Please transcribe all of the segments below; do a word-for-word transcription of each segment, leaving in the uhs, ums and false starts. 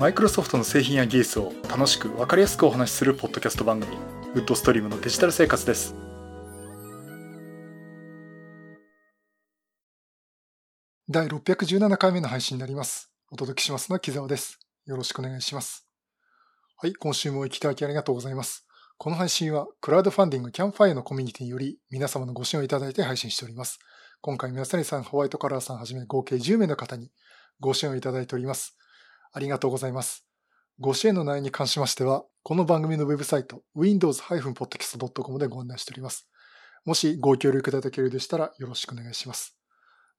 マイクロソフトの製品や技術を楽しく分かりやすくお話しするポッドキャスト番組、ウッドストリームのデジタル生活です。第ろっぴゃくじゅうななかいめの配信になります。お届けしますのは木澤です。よろしくお願いします。はい、今週もお聞きいただきありがとうございます。この配信はクラウドファンディングキャンファイアのコミュニティにより皆様のご支援をいただいて配信しております。今回皆さんにさんホワイトカラーさんはじめ合計じゅうめいの方にご支援をいただいております。ありがとうございます。ご支援の内容に関しましてはこの番組のウェブサイト ウィンドウズ ポッドキャスト ドット コム でご案内しております。もしご協力いただけるようでしたらよろしくお願いします。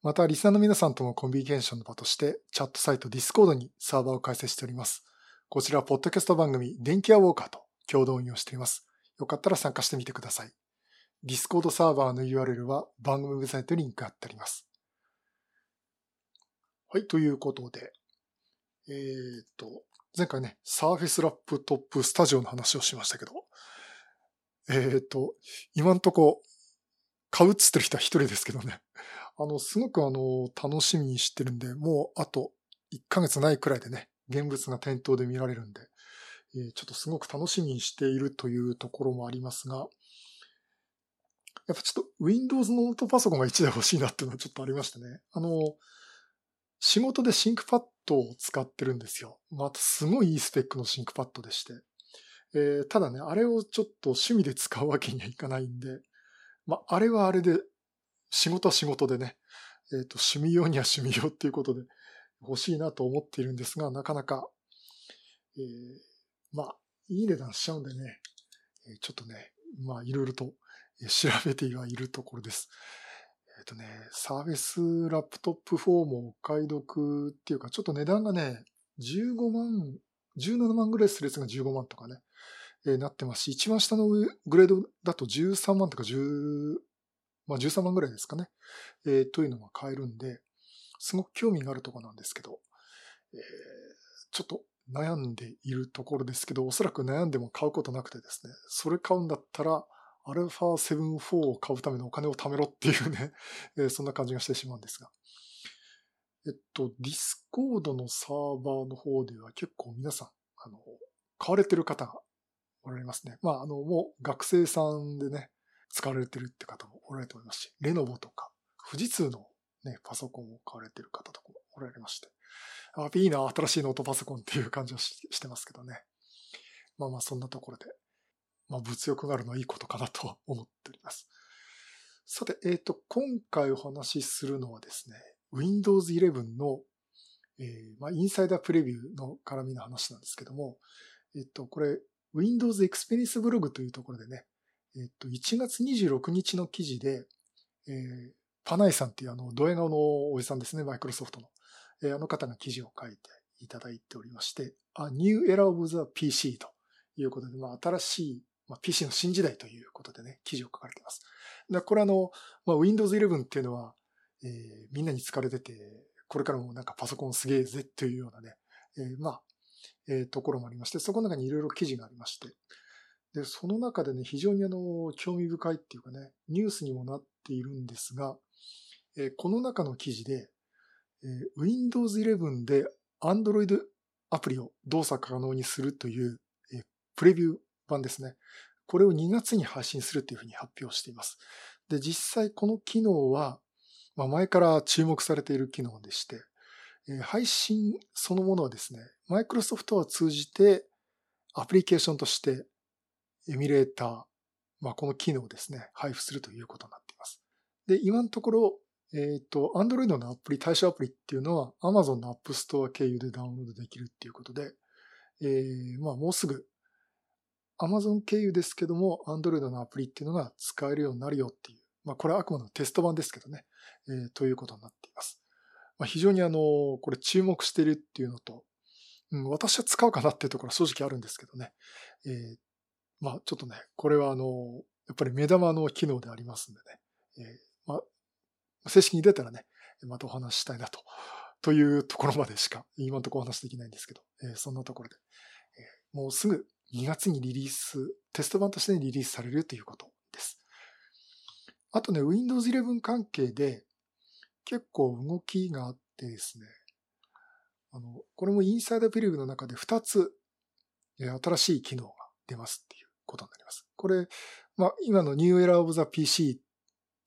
またリスナーの皆さんとのコミュニケーションの場としてチャットサイト Discord にサーバーを開設しております。こちらはポッドキャスト番組電気屋ウォーカーと共同運用しています。よかったら参加してみてください。 Discord サーバーの ユーアールエル は番組ウェブサイトにリンクが貼ってあります。はい、ということでえー、っと前回ねサーフェスラップトップスタジオの話をしましたけど、えー、っと今んとこ買うっつってる人は一人ですけどね、あのすごくあの楽しみにしてるんで、もうあといっかげつないくらいでね現物が店頭で見られるんで、えー、ちょっとすごく楽しみにしているというところもありますが、やっぱちょっと Windows ノートパソコンがいちだい欲しいなっていうのはちょっとありましたね。あの仕事でシンクパッドを使ってるんですよ。またすごいいいスペックのシンクパッドでして、えー、ただねあれをちょっと趣味で使うわけにはいかないんで、まあ、あれはあれで仕事は仕事でね、えーと、趣味用には趣味用っていうことで欲しいなと思っているんですが、なかなか、えー、まあいい値段しちゃうんでね、えー、ちょっとねまあいろいろと調べてはいるところです。えっとね、サーフェスラップトップフォーもお買い得っていうか、ちょっと値段がね、じゅうごまん、じゅうななまんぐらいするやつがじゅうごまんとかね、えー、なってますし、一番下のグレードだとじゅうさんまんとかじゅう、まあ、じゅうさんまんぐらいですかね、えー、というのが買えるんで、すごく興味があるところなんですけど、えー、ちょっと悩んでいるところですけど、おそらく悩んでも買うことなくてですね、それ買うんだったら、アルファセブンフォーを買うためのお金を貯めろっていうね、そんな感じがしてしまうんですが。えっと、Discord のサーバーの方では結構皆さん、あの、買われてる方がおられますね。まあ、あの、もう学生さんでね、使われてるって方もおられておりますし、レノボとか、富士通のね、パソコンを買われてる方とかもおられまして、あ、いいな、新しいノートパソコンっていう感じは し, してますけどね。まあまあ、そんなところで。まあ、物欲があるのはいいことかなとは思っております。さて、えーと、今回お話しするのはですね、Windows イレブンの、えーまあ、インサイダープレビューの絡みの話なんですけども、えーと、これ、Windows Experience ブログというところでね、えーと、いちがつにじゅうろくにちの記事で、えー、パナイさんっていうあの、ドヤ顔のおじさんですね、マイクロソフトの、えー、あの方が記事を書いていただいておりまして、A New Era of the ピーシー ということで、まあ、新しいピーシー の新時代ということでね、記事を書かれています。だこれあの、まあ、Windows イレブンっていうのは、えー、みんなに疲れてて、これからもなんかパソコンすげえぜっていうようなね、えー、まあ、えー、ところもありまして、そこの中にいろいろ記事がありまして、で、その中でね、非常にあの、興味深いっていうかね、ニュースにもなっているんですが、えー、この中の記事で、えー、Windows イレブンで Android アプリを動作可能にするという、えー、プレビュー版ですね。これをにがつに配信するというふうに発表しています。で、実際この機能は、まあ、前から注目されている機能でして、えー、配信そのものはですね、マイクロソフトを通じてアプリケーションとしてエミュレーター、まあ、この機能をですね、配布するということになっています。で、今のところ、えっと、Android のアプリ、対象アプリっていうのは Amazon の App Store 経由でダウンロードできるっていうことで、えー、まあ、もうすぐAmazon 経由ですけども、Android のアプリっていうのが使えるようになるよっていう、まあこれはあくまでもテスト版ですけどね、えー、ということになっています。まあ、非常にあの、これ注目しているっていうのと、うん、私は使うかなっていうところは正直あるんですけどね、えー、まあちょっとね、これはあの、やっぱり目玉の機能でありますんでね、えー、まあ正式に出たらね、またお話したいなと、というところまでしか今のところお話できないんですけど、えー、そんなところで、えー、もうすぐにがつにリリース、テスト版としてリリースされるということです。あとね、Windows イレブン関係で結構動きがあってですね、あの、これもインサイドフィルムの中でふたつ新しい機能が出ますっていうことになります。これ、まあ、今の New Era of the ピーシー っ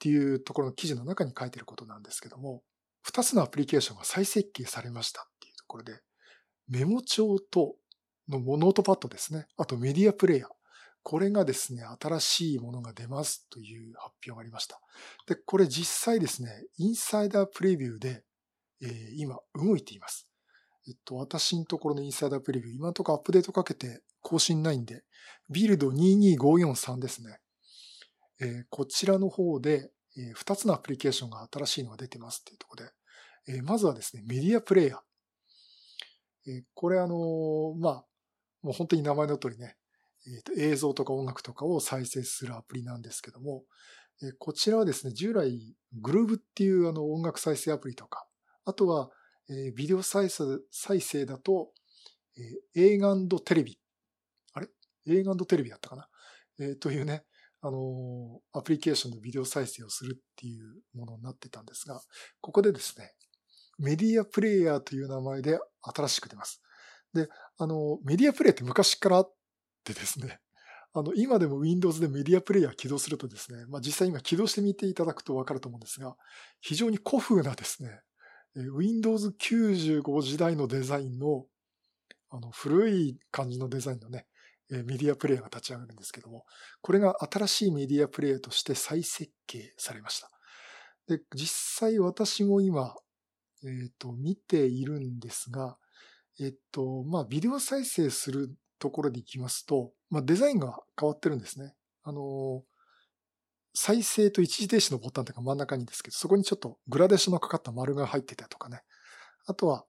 ていうところの記事の中に書いてることなんですけども、ふたつのアプリケーションが再設計されましたっていうところで、メモ帳とのノートパッドですね。あとメディアプレイヤー。これがですね、新しいものが出ますという発表がありました。で、これ実際ですね、インサイダープレビューで、えー、今動いています。えっと、私のところのインサイダープレビュー、今のところアップデートかけて更新ないんで、ビルドにーにーごーよんさんですね。えー、こちらの方で、えー、ふたつのアプリケーションが新しいのが出てますっていうところで、えー、まずはですね、メディアプレイヤー。えー、これあのー、まあ、もう本当に名前の通りね、えーと、映像とか音楽とかを再生するアプリなんですけども、えー、こちらはですね、従来、グルーブっていうあの音楽再生アプリとか、あとは、えー、ビデオ再生、再生だと、えー、映画&テレビ。あれ？映画&テレビだったかな、えー、というね、あのー、アプリケーションのビデオ再生をするっていうものになってたんですが、ここでですね、メディアプレイヤーという名前で新しく出ます。で、あの、メディアプレイって昔からあってですね、あの、今でも Windows でメディアプレイヤー起動するとですね、まあ実際今起動してみていただくとわかると思うんですが、非常に古風なですね、Windows きゅうじゅうご時代のデザインの、あの、古い感じのデザインのね、メディアプレイヤーが立ち上がるんですけども、これが新しいメディアプレイヤーとして再設計されました。で、実際私も今、えっと、見ているんですが、えっと、まあ、ビデオ再生するところでいきますと、まあ、デザインが変わってるんですね。あの、再生と一時停止のボタンとか真ん中にですけど、そこにちょっとグラデーションのかかった丸が入ってたとかね。あとは、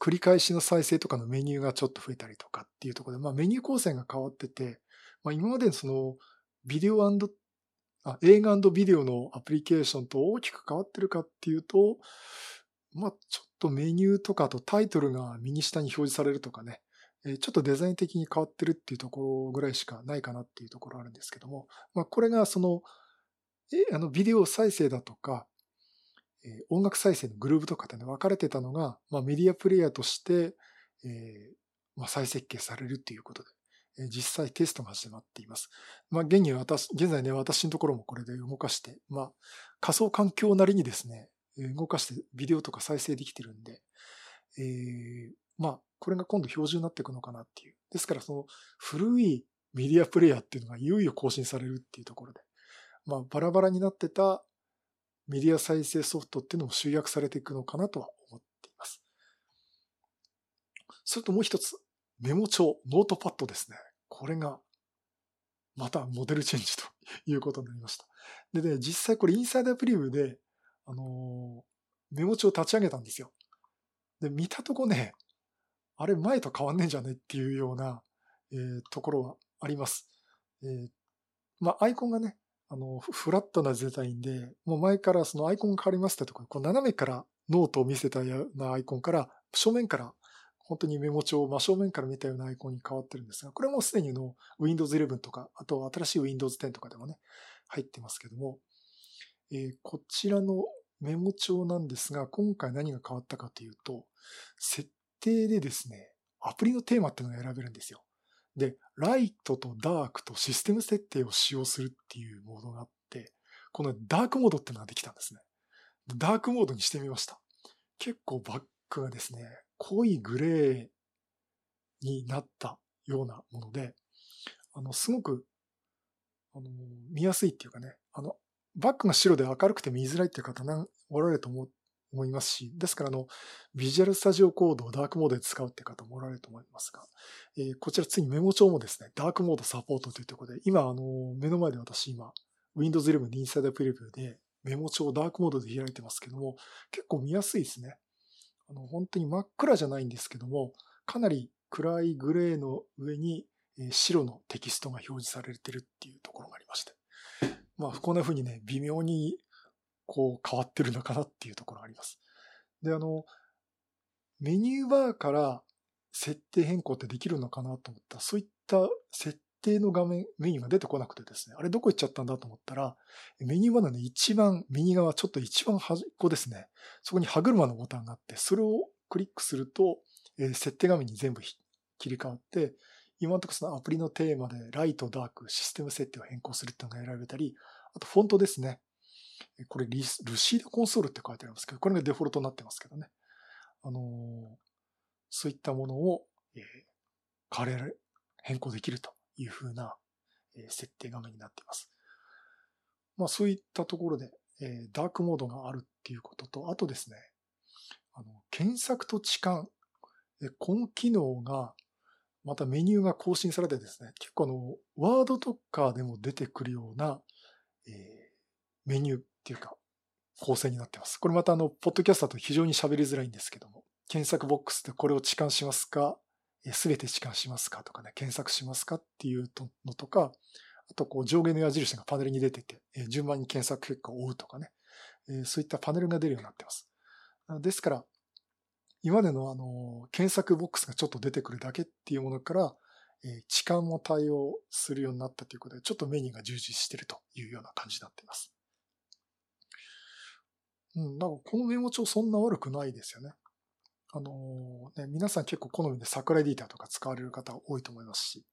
繰り返しの再生とかのメニューがちょっと増えたりとかっていうところで、まあ、メニュー構成が変わってて、まあ、今までのその、ビデオ&あ映画&ビデオのアプリケーションと大きく変わってるかっていうと、まあ、ちょっとメニューとかとタイトルが右下に表示されるとかね、ちょっとデザイン的に変わってるっていうところぐらいしかないかなっていうところあるんですけども、まあ、これがその、え、あの、ビデオ再生だとか、音楽再生のグルーブとかでね、分かれてたのが、まあ、メディアプレイヤーとして、えー、まあ、再設計されるっていうことで。実際テストが始まっています。まあ、現に私、現在ね、私のところもこれで動かして、まあ、仮想環境なりにですね、動かしてビデオとか再生できてるんで、えー、まあ、これが今度標準になっていくのかなっていう。ですから、その古いメディアプレイヤーっていうのがいよいよ更新されるっていうところで、まあ、バラバラになってたメディア再生ソフトっていうのも集約されていくのかなとは思っています。それともう一つ。メモ帳、ノートパッドですね。これが、またモデルチェンジということになりました。でね、実際これインサイダープレビューで、あのー、メモ帳を立ち上げたんですよ。で、見たとこね、あれ前と変わんねえんじゃねっていうような、えー、ところはあります。えー、まあ、アイコンがね、あのー、フラットなデザインで、もう前からそのアイコンが変わりましたとか、こう斜めからノートを見せたようなアイコンから、正面から本当にメモ帳を真正面から見たようなアイコンに変わってるんですが、これもすでにの Windows イレブンとか、あと新しい Windows テンとかでもね、入ってますけども、えー、こちらのメモ帳なんですが、今回何が変わったかというと、設定でですね、アプリのテーマっていうのが選べるんですよ。で、ライトとダークとシステム設定を使用するっていうモードがあって、このダークモードっていうのができたんですね。ダークモードにしてみました。結構バックがですね、濃いグレーになったようなもので、あの、すごく、あの、見やすいっていうかね、あの、バックが白で明るくて見づらいっていう方な、おられると思、思いますし、ですから、あの、ビジュアルスタジオコードをダークモードで使うっていう方もおられると思いますが、えー、こちらついにメモ帳もですね、ダークモードサポートというところで、今、あの、目の前で私今、Windows イレブンのインサイダープレビューでメモ帳をダークモードで開いてますけども、結構見やすいですね。あの本当に真っ暗じゃないんですけども、かなり暗いグレーの上に白のテキストが表示されてるっていうところがありまして。まあ、こんな風にね、微妙にこう変わってるのかなっていうところがあります。で、あの、メニューバーから設定変更ってできるのかなと思ったら、そういった設定の画面、メニューが出てこなくてですね、あれどこ行っちゃったんだと思ったら、メニューバーのね、一番右側、ちょっと一番端っこですね、そこに歯車のボタンがあって、それをクリックすると、えー、設定画面に全部切り替わって、今のところそのアプリのテーマでライト、ダーク、システム設定を変更するっていうのが選べたり、あとフォントですね。これ、ルシーダコンソールって書いてありますけど、これがデフォルトになってますけどね。あのー、そういったものを、えー、変えられ、変更できるというふうな、えー、設定画面になっています。まあそういったところで、えー、ダークモードがあるっていうことと、あとですね、あの検索と置換、えー、この機能が、またメニューが更新されてですね、結構あの、ワードとかでも出てくるような、えー、メニューっていうか、構成になっています。これまたあの、ポッドキャストだと非常に喋りづらいんですけども、検索ボックスでこれを置換しますか、すべて置換しますかとかね、検索しますかっていうのとか、あとこう上下の矢印がパネルに出てて、順番に検索結果を追うとかね、そういったパネルが出るようになってます。ですから、今までのあの、検索ボックスがちょっと出てくるだけっていうものから、置換も対応するようになったということで、ちょっとメニューが充実しているというような感じになっています。うん、なんかこのメモ帳そんな悪くないですよね。あのー、ね、皆さん結構好みで桜エディターとか使われる方多いと思いますし、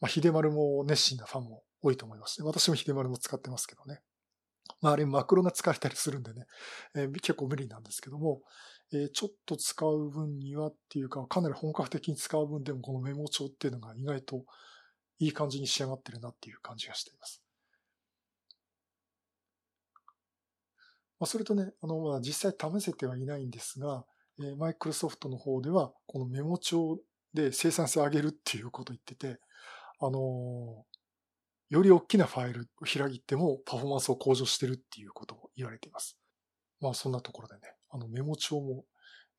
まあ、秀丸も熱心なファンも多いと思いますし、私も秀丸も使ってますけどね。まあ、あれマクロが使えたりするんでね、えー、結構無理なんですけども、えー、ちょっと使う分にはっていうか、かなり本格的に使う分でもこのメモ帳っていうのが意外といい感じに仕上がってるなっていう感じがしています。まあ、それとね、あの、まだ実際試せてはいないんですが、マイクロソフトの方では、このメモ帳で生産性を上げるっていうことを言ってて、あの、より大きなファイルを開いてもパフォーマンスを向上してるっていうことを言われています。まあそんなところでね、あのメモ帳も、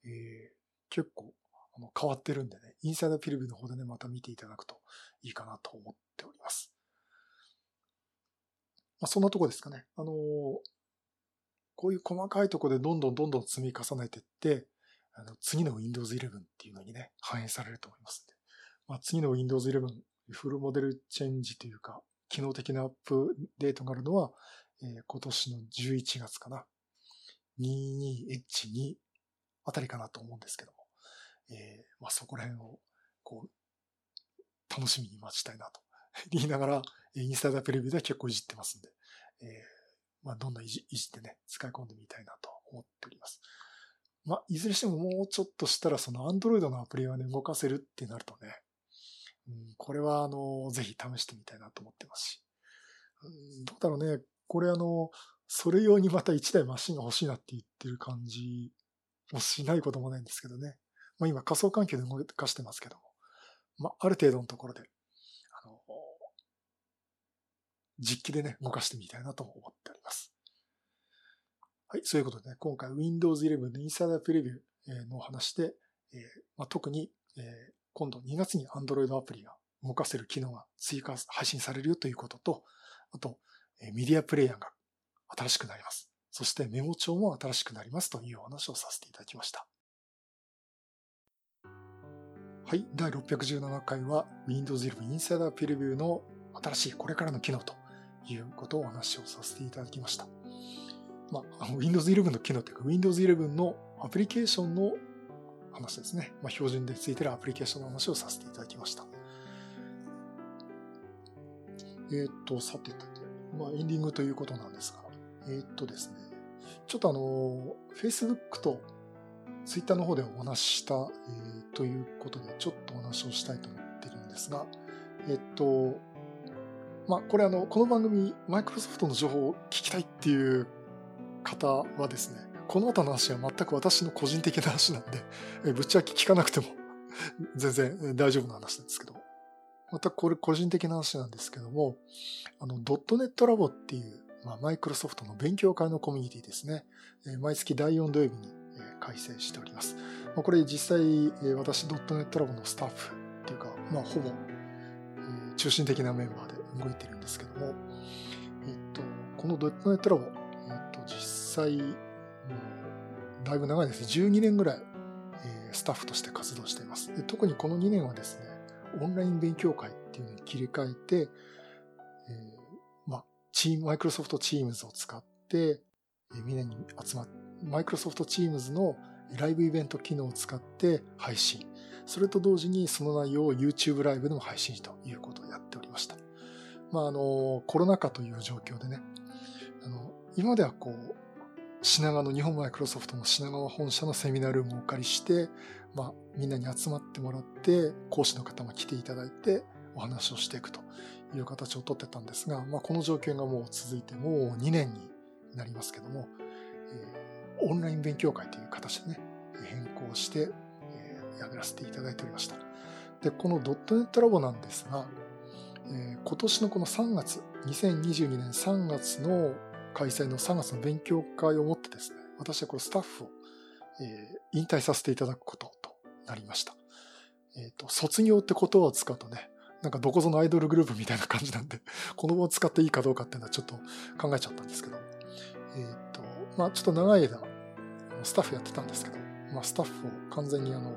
えー、結構あの変わってるんでね、インサイダーピルビューの方でね、また見ていただくといいかなと思っております。まあそんなとこですかね。あの、こういう細かいところでどんどんどんどん積み重ねていって、あの次の ウィンドウズイレブン っていうのにね、反映されると思いますので、まあ、次の ウィンドウズイレブン、フルモデルチェンジというか、機能的なアップデートがあるのは、えー、今年のじゅういちがつかな、にじゅうにエイチツー あたりかなと思うんですけども、えーまあ、そこら辺をこう楽しみに待ちたいなと言いながら、インサイダープレビューでは結構いじってますんで、えーまあ、どんどんいじ、いじってね、使い込んでみたいなと思っております。まあ、いずれにしてももうちょっとしたらその Android のアプリはね、動かせるってなるとね、うん、これはあの、ぜひ試してみたいなと思ってますし、うん、どうだろうね、これあの、それ用にまたいちだいマシンが欲しいなって言ってる感じもしないこともないんですけどね。まあ今仮想環境で動かしてますけども、まあある程度のところで、あの、実機でね、動かしてみたいなと思っております。はい、そういうことでね、今回 ウィンドウズイレブン のインサイダープレビューのお話で、えーまあ、特に、えー、今度にがつに Android アプリが動かせる機能が追加、配信されるよということと、あと、えー、メディアプレイヤーが新しくなります。そしてメモ帳も新しくなりますというお話をさせていただきました。はい、第ろっぴゃくじゅうななかいは ウィンドウズイレブン インサイダープレビューの新しいこれからの機能ということをお話をさせていただきました。まあ、ウィンドウズイレブン の機能というか、ウィンドウズイレブン のアプリケーションの話ですね。まあ、標準でついているアプリケーションの話をさせていただきました。えー、っと、さて、まあ、エンディングということなんですが、えー、っとですね、ちょっとあの、Facebook と Twitter の方でお話しした、えー、ということで、ちょっとお話をしたいと思ってるんですが、えー、っと、まあ、これあの、この番組、Microsoft の情報を聞きたいっていう、方はですね、この後の話は全く私の個人的な話なんで、ぶっちゃけ聞かなくても全然大丈夫な話なんですけど、またこれ個人的な話なんですけども、あのドットネットラボっていう、まあ、マイクロソフトの勉強会のコミュニティですね、毎月だいよん土曜日に開催しております。これ実際私ドットネットラボのスタッフっていうか、まあほぼ中心的なメンバーで動いてるんですけども、えっとこのドットネットラボ実際、だいぶ長いですね。じゅうにねんぐらいスタッフとして活動しています。で、特にこのにねんはですね、オンライン勉強会っていうのに切り替えて、えー、まあ、チーム、マイクロソフトチームズを使って、みんなに集まって、マイクロソフトチームズのライブイベント機能を使って配信、それと同時にその内容を YouTube ライブでも配信ということをやっておりました。まあ、あのコロナ禍という状況でね、あの今ではこう品川の日本マイクロソフトの品川本社のセミナールームをお借りして、まあ、みんなに集まってもらって講師の方も来ていただいてお話をしていくという形をとってたんですが、まあ、この状況がもう続いてもうにねんになりますけども、えー、オンライン勉強会という形でね変更して、えー、やらせていただいておりました。で、このドットネットラボなんですが、えー、今年のこのさんがつ、にせんにじゅうにねんさんがつの開催のさんがつの勉強会をもってですね、私はこれスタッフを、えー、引退させていただくこととなりました。えっと、卒業って言葉を使うとね、なんかどこぞのアイドルグループみたいな感じなんで、このまま使っていいかどうかっていうのはちょっと考えちゃったんですけど、えっと、まあちょっと長い間、スタッフやってたんですけど、まあスタッフを完全にあの、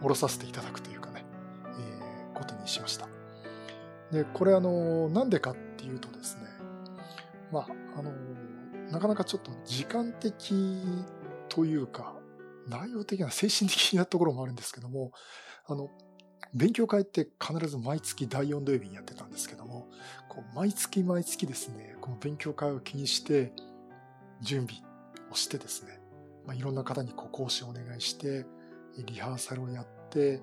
下ろさせていただくというかね、えー、ことにしました。で、これあの、なんでかっていうとですね、まあ、あのなかなかちょっと時間的というか内容的な精神的なところもあるんですけども、あの勉強会って必ず毎月だいよん土曜日にやってたんですけども、こう毎月毎月ですね、この勉強会を気にして準備をしてですね、まあ、いろんな方にこう講師をお願いしてリハーサルをやって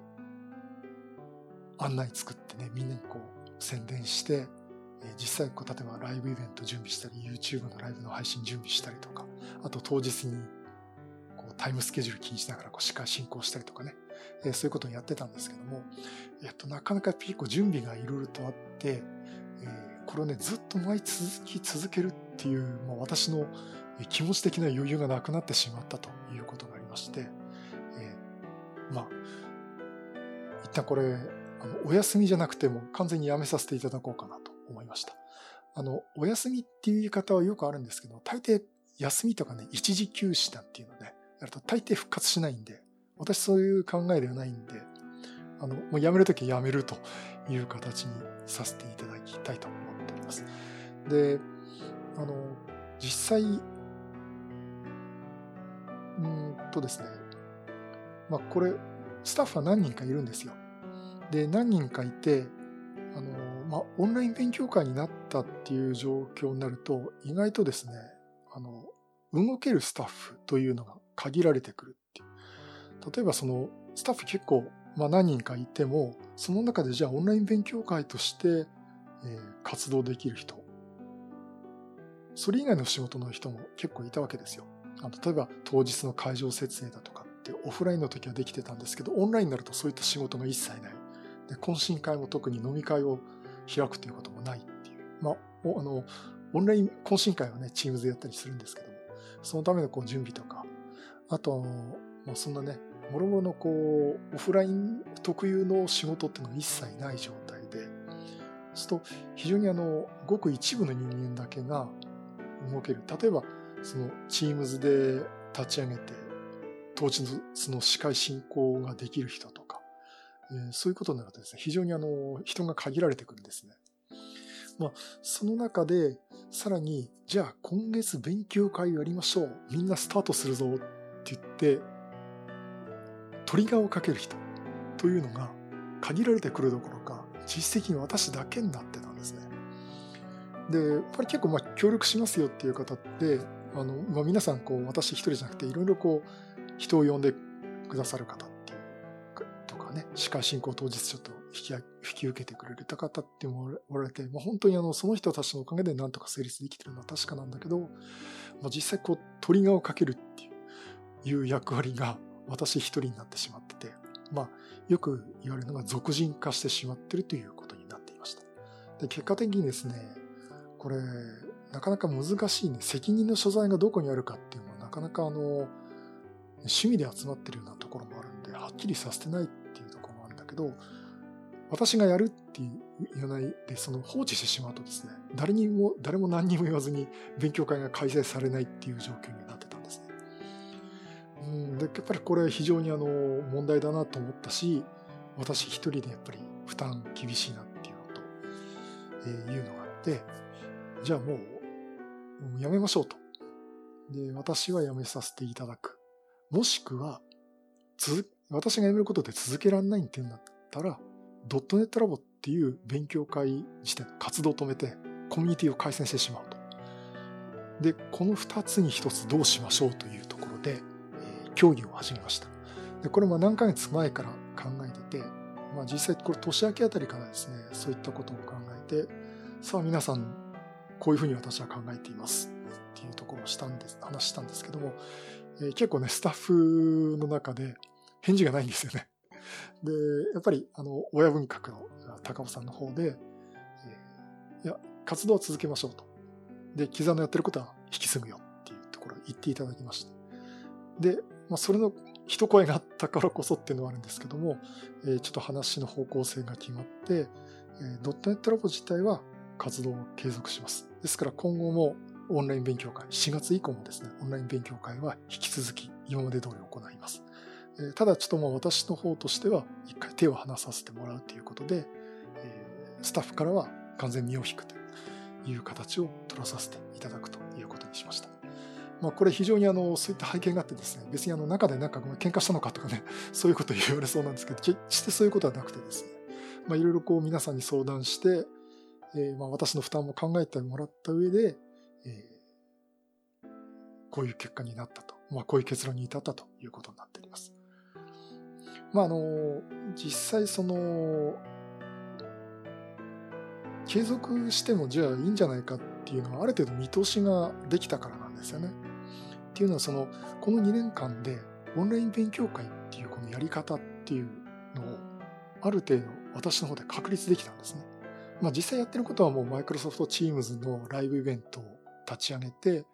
案内作ってね、みんなにこう宣伝して、実際こう例えばライブイベント準備したり YouTube のライブの配信準備したりとか、あと当日にこうタイムスケジュール気にしながらこう司会進行したりとかね、えー、そういうことをやってたんですけども、えっと、なかなか結構準備がいろいろとあって、えー、これをねずっと毎月続けるっていう、まあ、私の気持ち的な余裕がなくなってしまったということがありまして、えー、まあ一旦これあのお休みじゃなくても完全にやめさせていただこうかなと思いました。あのお休みっていう言い方はよくあるんですけど、大抵休みとかね一時休止なんていうのねやると大抵復活しないんで、私そういう考えではないんで、あのもうやめるときやめるという形にさせていただきたいと思っております。で、あの実際うーんとですね、まあこれスタッフは何人かいるんですよ。で、何人かいて、あのまあ、オンライン勉強会になったっていう状況になると意外とですね、あの動けるスタッフというのが限られてくるっていう。例えばそのスタッフ結構、まあ、何人かいてもその中でじゃあオンライン勉強会として、えー、活動できる人、それ以外の仕事の人も結構いたわけですよ。あの例えば当日の会場設営だとかってオフラインの時はできてたんですけど、オンラインになるとそういった仕事が一切ない。で、懇親会も特に飲み会を開くということもないっていう。まあ、あの、オンライン懇親会はね、Teams でやったりするんですけども、そのためのこう準備とか、あと、まあ、そんなね、もろもろのこう、オフライン特有の仕事っていうのが一切ない状態で、そうすると、非常にあの、ごく一部の人間だけが動ける。例えば、その、Teams で立ち上げて、当時のその司会進行ができる人とか、そういうことになるとですね、非常にあの人が限られてくるんですね。まあ、その中でさらに、じゃあ今月勉強会をやりましょう、みんなスタートするぞって言ってトリガーをかける人というのが限られてくるどころか、実績が私だけになってたんですね。で、やっぱり結構まあ協力しますよっていう方って、あの、まあ、皆さんこう私一人じゃなくていろいろこう人を呼んでくださる方、司会進行当日ちょっと引き、引き受けてくれた方っておられて、まあ、本当にあのその人たちのおかげでなんとか成立できてるのは確かなんだけど、まあ、実際こうトリガーをかけるっていう役割が私一人になってしまってて、まあ、よく言われるのが俗人化してしまってるということになっていました。で、結果的にですね、これなかなか難しいね、責任の所在がどこにあるかっていうのはなかなかあの趣味で集まってるようなところもあるんで、はっきりさせてないっていうところもあるんだけど、私がやるって言わないでその放置してしまうとですね、誰にも誰も何にも言わずに勉強会が開催されないっていう状況になってたんですね。うんで、やっぱりこれ非常にあの問題だなと思ったし、私一人でやっぱり負担厳しいなっていうのと、えー、いうのがあって、じゃあもうやめましょうとで、私は辞めさせていただく。もしくは、続私が辞めることで続けられないっていうんだったら、ドットネットラボっていう勉強会自体の活動を止めて、コミュニティを解散してしまうと。で、このふたつにひとつどうしましょうというところで、えー、協議を始めました。で、これも何ヶ月前から考えてて、まあ、実際これ年明けあたりからですね、そういったことを考えて、さあ皆さん、こういうふうに私は考えていますっていうところをしたんです、話したんですけども、えー、結構ね、スタッフの中で返事がないんですよね。で、やっぱり、あの、親文学の高尾さんの方で、えー、いや、活動は続けましょうと。で、既存のやってることは引き継ぐよっていうところを言っていただきました。で、まあ、それの一声があったからこそっていうのはあるんですけども、えー、ちょっと話の方向性が決まって、えー、ドットネットラボ自体は活動を継続します。ですから今後もオンライン勉強会、しがつ以降もですね、オンライン勉強会は引き続き今まで通り行います。えー、ただちょっともう私の方としては一回手を離させてもらうということで、えー、スタッフからは完全身を引くという形を取らさせていただくということにしました。まあ、これ非常にあのそういった背景があってですね、別にあの中でなんか喧嘩したのかとかね、そういうこと言われそうなんですけど、決してそういうことはなくてですね、まあ、いろいろこう皆さんに相談して、えー、まあ私の負担も考えてもらった上で、えー、こういう結果になったと、まあ、こういう結論に至ったということになっております。まああの実際その継続してもじゃあいいんじゃないかっていうのはある程度見通しができたからなんですよね。っていうのはそのこのにねんかんでオンライン勉強会っていうこのやり方っていうのをある程度私の方で確立できたんですね。まあ実際やってることはもうマイクロソフト Teams のライブイベントを立ち上げて、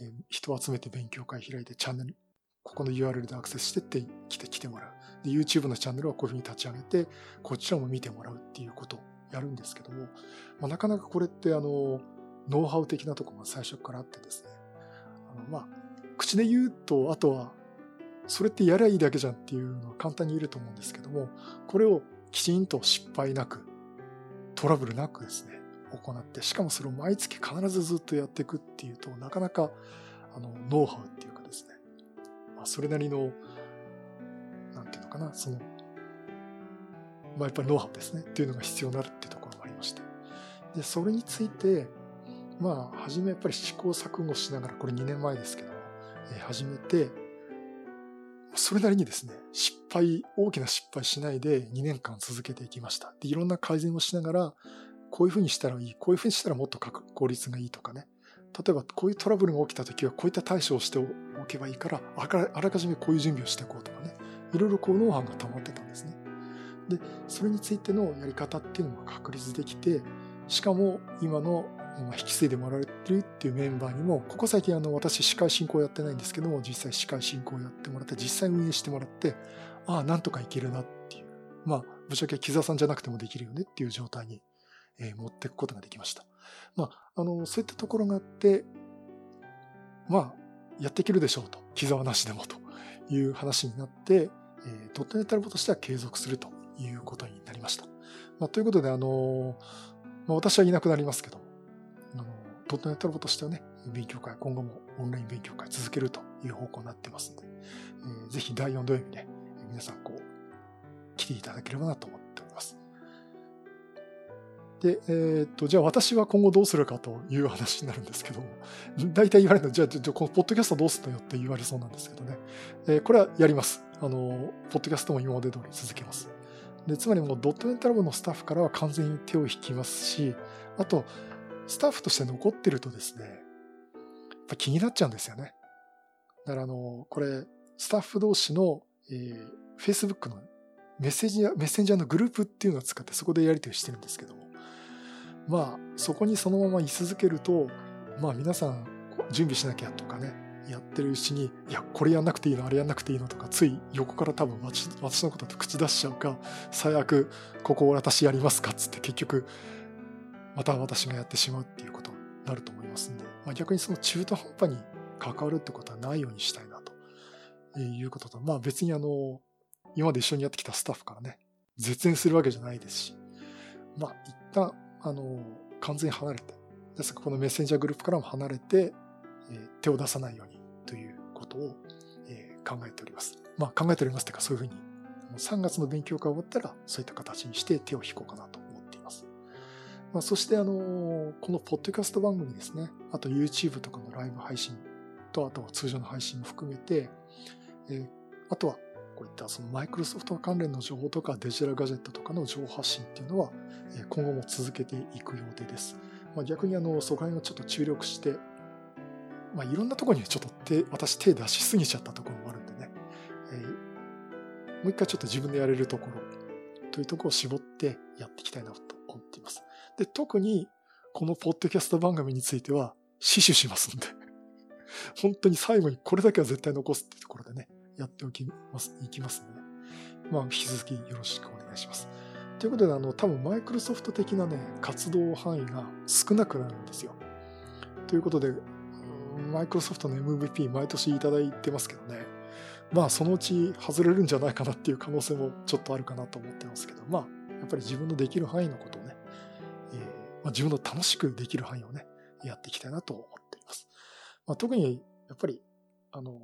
えー、人を集めて勉強会開いてチャンネルここの ユーアールエル でアクセスしてって来て来てもらう。で YouTube のチャンネルはこういうふうに立ち上げてこちらも見てもらうっていうことをやるんですけども、まあ、なかなかこれってあのノウハウ的なところが最初からあってですね、あのまあ口で言うとあとはそれってやりゃいいだけじゃんっていうのは簡単に言えると思うんですけども、これをきちんと失敗なくトラブルなくですね行って、しかもそれを毎月必ずずっとやっていくっていうと、なかなかあのノウハウっていうかですね、まあ、それなりのなんていうのかな、そのまあ、やっぱりノウハウですねっていうのが必要になるっていうところもありまして、でそれについてまあ初めやっぱり試行錯誤しながら、これにねんまえですけども、えー、始めてそれなりにですね失敗大きな失敗しないでにねんかん続けていきました。でいろんな改善をしながら、こういうふうにしたらいい、こういうふうにしたらもっと効率がいいとかね、例えばこういうトラブルが起きた時はこういった対処をしておけばいいから、あらかじめこういう準備をしていこうとかね、いろいろこうノウハウが溜まってたんですね。でそれについてのやり方っていうのが確立できて、しかも今の引き継いでもらえてるっていうメンバーにも、ここ最近あの私司会進行やってないんですけども、実際司会進行やってもらって実際運営してもらって、ああなんとかいけるなっていう、まあぶっちゃけ木澤さんじゃなくてもできるよねっていう状態に、えー、持っていくことができました。まああのそういったところがあって、まあやっていけるでしょうと、木澤なしでもという話になって、えー、ドットネットラボとしては継続するということになりました。まあ、ということで、あのまあ、私はいなくなりますけども、あのドットネットラボとしてはね、勉強会、今後もオンライン勉強会続けるという方向になってますので、えー、ぜひだいよん土曜日ね、皆さんこう来ていただければなと思っております。で、えー、っとじゃあ私は今後どうするかという話になるんですけども、大体言われるのじゃあじゃあこのポッドキャストどうするのよって言われそうなんですけどね、えー、これはやります。あのポッドキャストも今まで通り続けます。でつまりもうドットネットラボのスタッフからは完全に手を引きますし、あとスタッフとして残ってるとですね、やっぱ気になっちゃうんですよね。だからあのこれスタッフ同士の、えー、Facebook のメッセージメッセンジャーのグループっていうのを使ってそこでやり取りしてるんですけども、まあそこにそのまま居続けると、まあ皆さん準備しなきゃとかね、やってるうちに、いやこれやんなくていいの、あれやんなくていいのとか、つい横から多分 私, 私のことと口出しちゃうか、最悪ここ私やりますかっつって結局また私がやってしまうっていうことになると思いますんで、まあ、逆にその中途半端に関わるってことはないようにしたいなということと、まあ別にあの今まで一緒にやってきたスタッフからね絶縁するわけじゃないですし、まあ一旦あの完全に離れて、ですからこのメッセンジャーグループからも離れて、手を出さないようにということを考えております。まあ考えておりますというか、そういうふうにさんがつの勉強会が終わったらそういった形にして手を引こうかなと思っています。まあ、そしてあのこのポッドキャスト番組ですね、あと YouTube とかのライブ配信と、あとは通常の配信も含めて、えあとはこういったそのマイクロソフト関連の情報とかデジタルガジェットとかの情報発信っていうのは今後も続けていく予定です。まあ、逆にあのそこら辺をちょっと注力して、まあ、いろんなところにちょっと手私手出しすぎちゃったところもあるんでね、えー、もう一回ちょっと自分でやれるところというところを絞ってやっていきたいなと思っています。で、特にこのポッドキャスト番組については死守しますので、本当に最後にこれだけは絶対残すっていうところでね、やっておきます、いきますので、ね、まあ、引き続きよろしくお願いします。ということで、あの多分マイクロソフト的なね、活動範囲が少なくなるんですよ。ということで、マイクロソフトの エムブイピー 毎年いただいてますけどね、まあそのうち外れるんじゃないかなっていう可能性もちょっとあるかなと思ってますけど、まあやっぱり自分のできる範囲のことをね、えーまあ、自分の楽しくできる範囲をね、やっていきたいなと思っています。まあ、特にやっぱりあの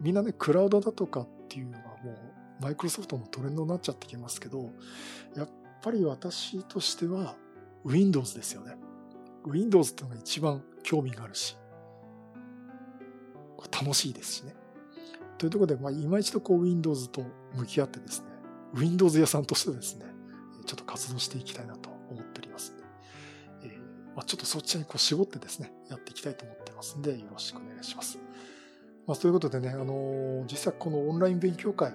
みんなね、クラウドだとかっていうのはもうマイクロソフトのトレンドになっちゃってきますけど、やっぱり私としては Windows ですよね。Windows っていうのが一番興味があるし、楽しいですしね。というところで、まあ、今一度こう Windows と向き合ってですね、Windows 屋さんとしてですね、ちょっと活動していきたいなと思っておりますので、えーまあ、ちょっとそっちにこう絞ってですね、やっていきたいと思ってますんで、よろしくお願いします。まあ、ということでね、あのー、実際このオンライン勉強会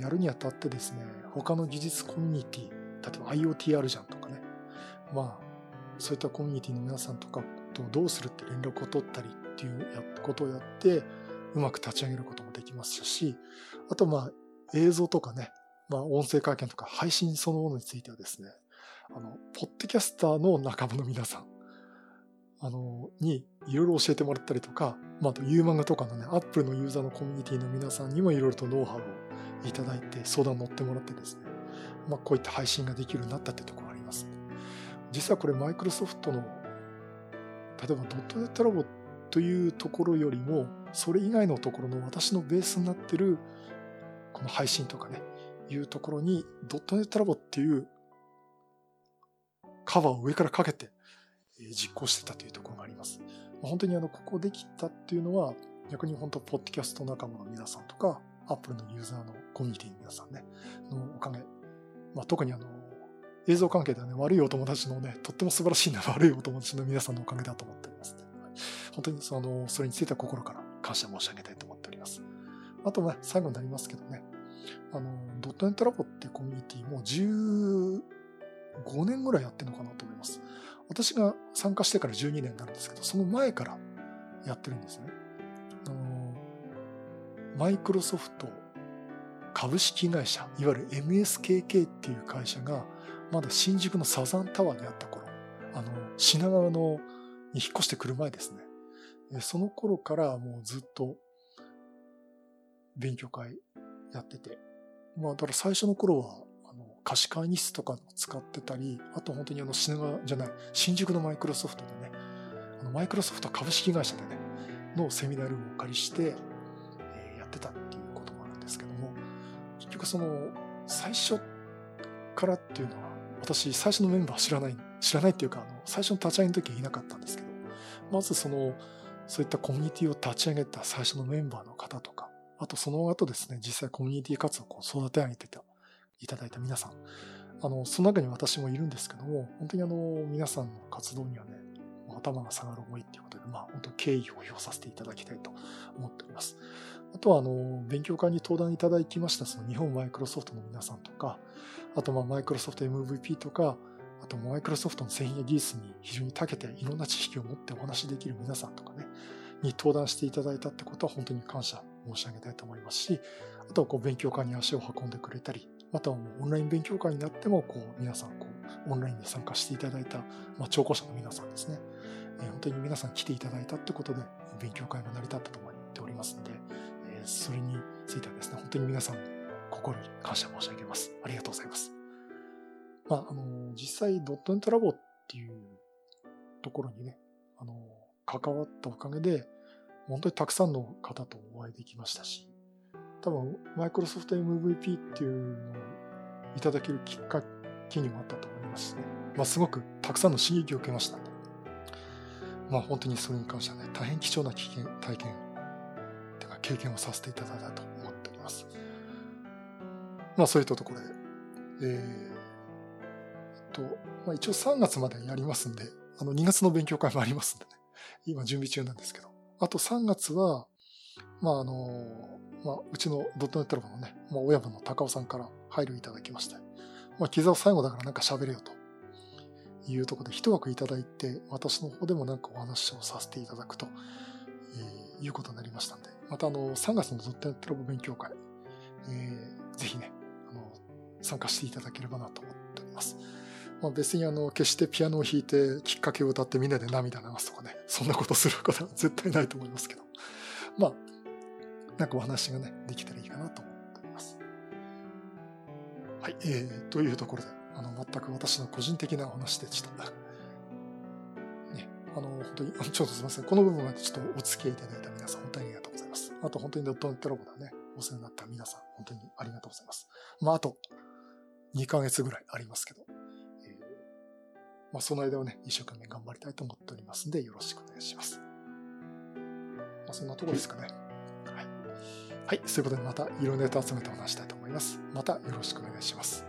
やるにあたってですね、他の技術コミュニティ、例えば IoT あるじゃんとかね、まあそういったコミュニティの皆さんとかとどうするって連絡を取ったりっていうことをやってうまく立ち上げることもできますし、あとまあ映像とかね、まあ音声会見とか配信そのものについてはですね、あのポッドキャスターの仲間の皆さん、あのにいろいろ教えてもらったりとか、まあ、あとユーマンガとかのね、アップルのユーザーのコミュニティの皆さんにもいろいろとノウハウをいただいて、相談乗ってもらってですね、まあ、こういった配信ができるようになったってところがあります、ね。実はこれマイクロソフトの例えばドットネットラボというところよりも、それ以外のところの私のベースになってるこの配信とかね、いうところにドットネットラボっていうカバーを上からかけて実行してたというところがあります。本当にあのここできたっていうのは、逆に本当ポッドキャスト仲間の皆さんとか、アップルのユーザーのコミュニティの皆さんねのおかげ、まあ、特にあの映像関係ではね、悪いお友達のね、とっても素晴らしいな悪いお友達の皆さんのおかげだと思っております、ね。本当にそのそれについては心から感謝申し上げたいと思っております。あとね、最後になりますけどね、あのドットネットラボってコミュニティもじゅうごねんぐらいやってるのかなと思います。私が参加してからじゅうにねんになるんですけど、その前からやってるんですね。あのマイクロソフト株式会社、いわゆる エムエスケーケー っていう会社がまだ新宿のサザンタワーにあった頃、あの品川のに引っ越してくる前ですね。その頃からもうずっと勉強会やってて、まあだから最初の頃は貸し会議室とか使ってたり、あと本当にあの品川じゃない、新宿のマイクロソフトでね、あのマイクロソフト株式会社でね、のセミナールームをお借りして、えー、やってたっていうこともあるんですけども、結局その最初からっていうのは、私最初のメンバー知らない、知らないっていうか、あの最初の立ち上げの時はいなかったんですけど、まずその、そういったコミュニティを立ち上げた最初のメンバーの方とか、あとその後ですね、実際コミュニティ活動を育て上げてた、いただいた皆さん、あのその中に私もいるんですけども、本当にあの皆さんの活動にはね、頭が下がる思いということで、まあ本当敬意を表させていただきたいと思っております。あとはあの勉強会に登壇いただきましたその日本マイクロソフトの皆さんとか、あとまあマイクロソフト エムブイピー とか、あとマイクロソフトの製品や技術に非常に長けていろんな知識を持ってお話しできる皆さんとかね、に登壇していただいたってことは本当に感謝申し上げたいと思いますし、あとはこう勉強会に足を運んでくれたり、またはオンライン勉強会になってもこう皆さんこうオンラインで参加していただいた、まあ、聴講者の皆さんですね、えー、本当に皆さん来ていただいたってことで勉強会が成り立ったと思っておりますので、えー、それについてはですね、本当に皆さん心に感謝申し上げます。ありがとうございます。まああのー、実際ドットネットラボっていうところにね、あのー、関わったおかげで本当にたくさんの方とお会いできましたし、多分マイクロソフト エムブイピー っていうのをいただけるきっかけにもあったと思いますね。まあ、すごくたくさんの刺激を受けましたので、まあ、本当にそれに関してはね、大変貴重な体験、体験というか経験をさせていただいたと思っております。まあそういったところで、えー、っと、まあ、一応さんがつまでやりますんで、あのにがつの勉強会もありますんでね、今準備中なんですけど、あとさんがつは、まああの、まあ、うちのドットネットラボのね、まあ、親分の高尾さんから配慮いただきまして、まあ、キザを最後だからなんか喋れよというところで一枠いただいて、私の方でもなんかお話をさせていただくと、えー、いうことになりましたんで、またあのさんがつのドットネットラボ勉強会、えー、ぜひね、参加していただければなと思っております。まあ、別にあの決してピアノを弾いてきっかけを歌ってみんなで涙流すとかね、そんなことすることは絶対ないと思いますけど、まあなんかお話がねできたらいいかなと思っております。はい、えー、というところで、あの全く私の個人的なお話でちょっとね、あの本当にちょっとすみません、この部分はちょっとお付き合いいただいた皆さん本当にありがとうございます。あと本当にドットネットラボだね、お世話になった皆さん本当にありがとうございます。まああとにかげつぐらいありますけど、えーまあ、その間をね、一生懸命頑張りたいと思っておりますんで、よろしくお願いします。まあ、そんなところですかね。はい。はい、そういうことでまたいろんなネタ集めてお話したいと思います。またよろしくお願いします。